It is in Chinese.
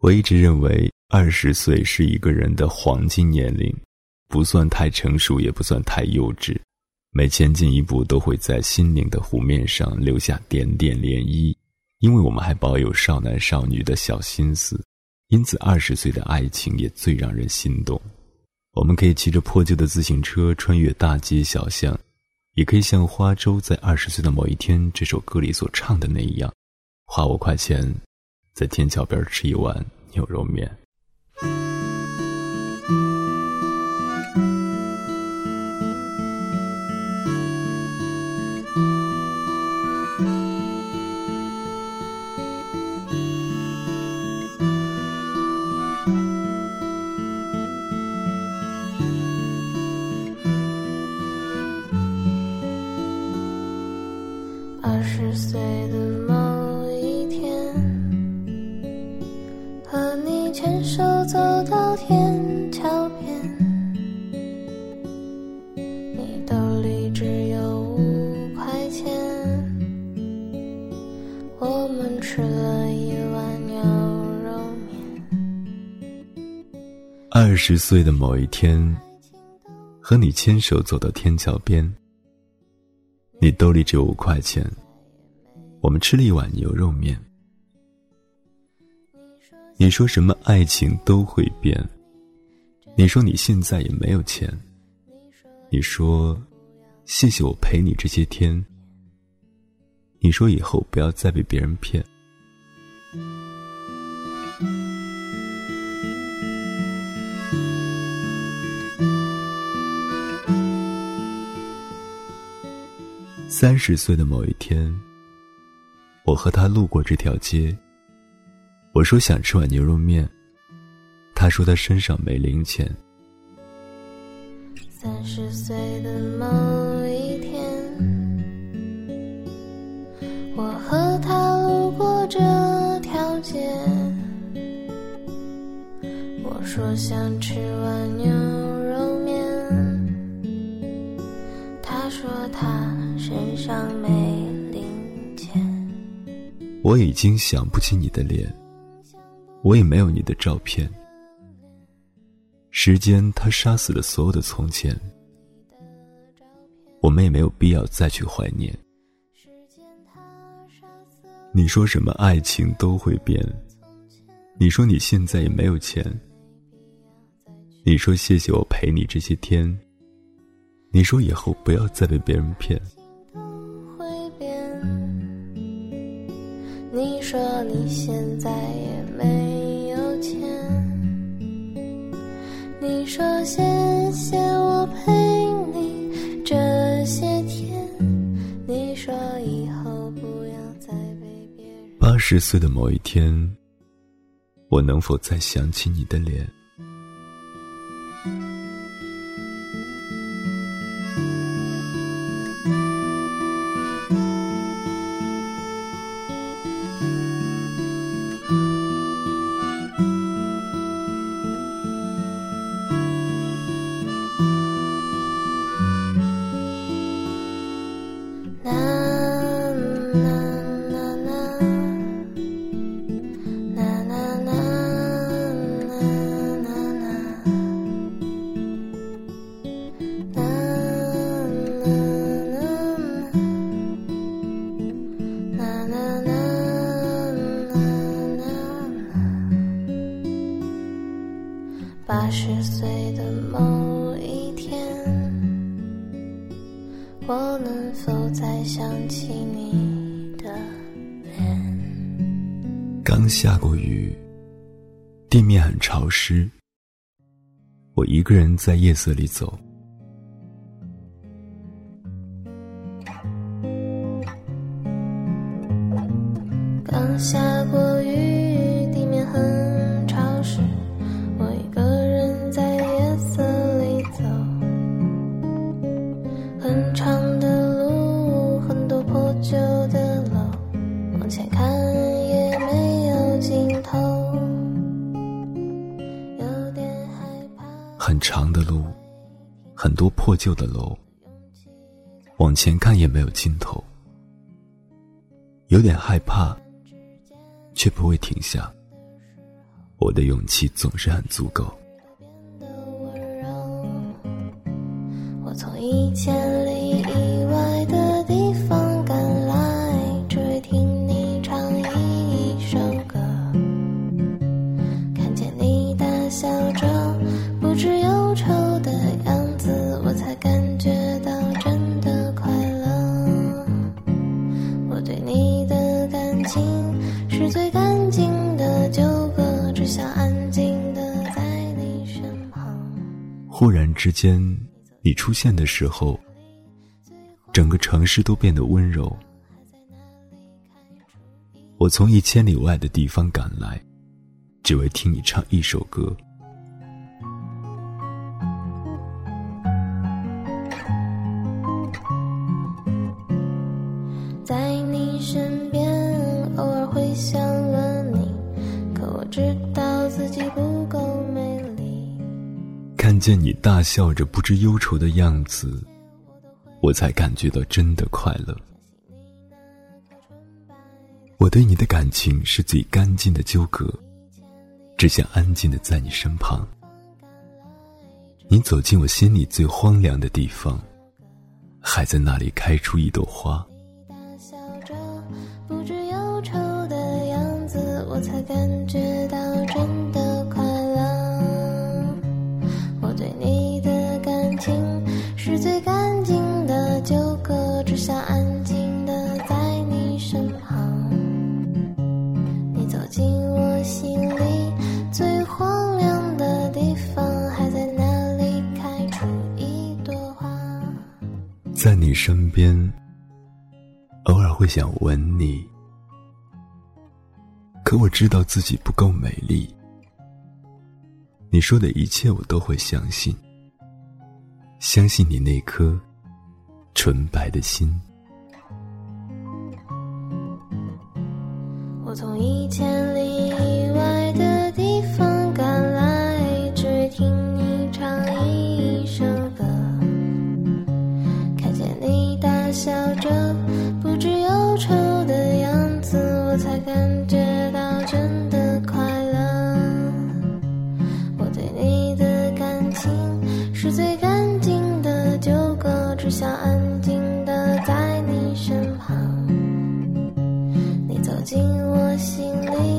我一直认为20岁是一个人的黄金年龄，不算太成熟，也不算太幼稚，每前进一步都会在心灵的湖面上留下点点涟漪，因为我们还保有少男少女的小心思，因此20岁的爱情也最让人心动。我们可以骑着破旧的自行车穿越大街小巷，也可以像花粥在20岁的某一天这首歌里所唱的那样，花5块钱在天桥边吃一碗牛肉面。20岁的某一天，和你牵手走到天桥边，你兜里只有5块钱，我们吃了一碗牛肉面。20岁的某一天，和你牵手走到天桥边，你兜里只有5块钱，我们吃了一碗牛肉面。你说什么爱情都会变，你说你现在也没有钱，你说谢谢我陪你这些天，你说以后不要再被别人骗。30岁的某一天，我和他路过这条街，我说想吃碗牛肉面，他说他身上没零钱。30岁的某一天，我和他路过这条街，我说想吃碗牛肉面，他说他身上没。我已经想不起你的脸，我也没有你的照片。时间它杀死了所有的从前，我们也没有必要再去怀念。你说什么爱情都会变，你说你现在也没有钱，你说谢谢我陪你这些天，你说以后不要再被别人骗。你说你现在也没有钱，你说谢谢我陪你这些天，你说以后不要再被别人。80岁的某一天，我能否再想起你的脸？80岁的某一天，我能否再想起你的脸？刚下过雨，地面很潮湿，我一个人在夜色里走，刚下过雨，地面很潮湿，我一个人在夜色里走，很长的路，很多破旧的楼，往前看也没有尽头，有点害怕。很长的路，很多破旧的楼，往前看也没有尽头，有点害怕，却不会停下。活的勇气总是很足够。我从1000里以外的地方赶来，只听你唱一首歌，看见你大笑着不知忧愁的样子，我才感觉到真的快乐。我对你的感情是最干净的纠葛，只想安静的在你身旁。忽然之间你出现的时候，整个城市都变得温柔。我从1000里外的地方赶来，只为听你唱一首歌。在你身边偶尔会想问你，可我知道自己不够美丽。看见你大笑着不知忧愁的样子，我才感觉到真的快乐。我对你的感情是最干净的纠葛，只想安静的在你身旁。你走进我心里最荒凉的地方，还在那里开出一朵花。大笑着不知忧愁的样子，我才感觉到真的是最干净的纠葛，只想安静的在你身旁。你走进我心里最荒凉的地方，还在那里开出一朵花。在你身边偶尔会想吻你，可我知道自己不够美丽。你说的一切我都会相信，相信你那颗纯白的心。我从1000里以外的地方赶来，只听你唱一首歌，看见你大笑着不知忧愁的样子，我才感觉到真的快乐。我对你的感情是最感只想安静的在你身旁，你走进我心里。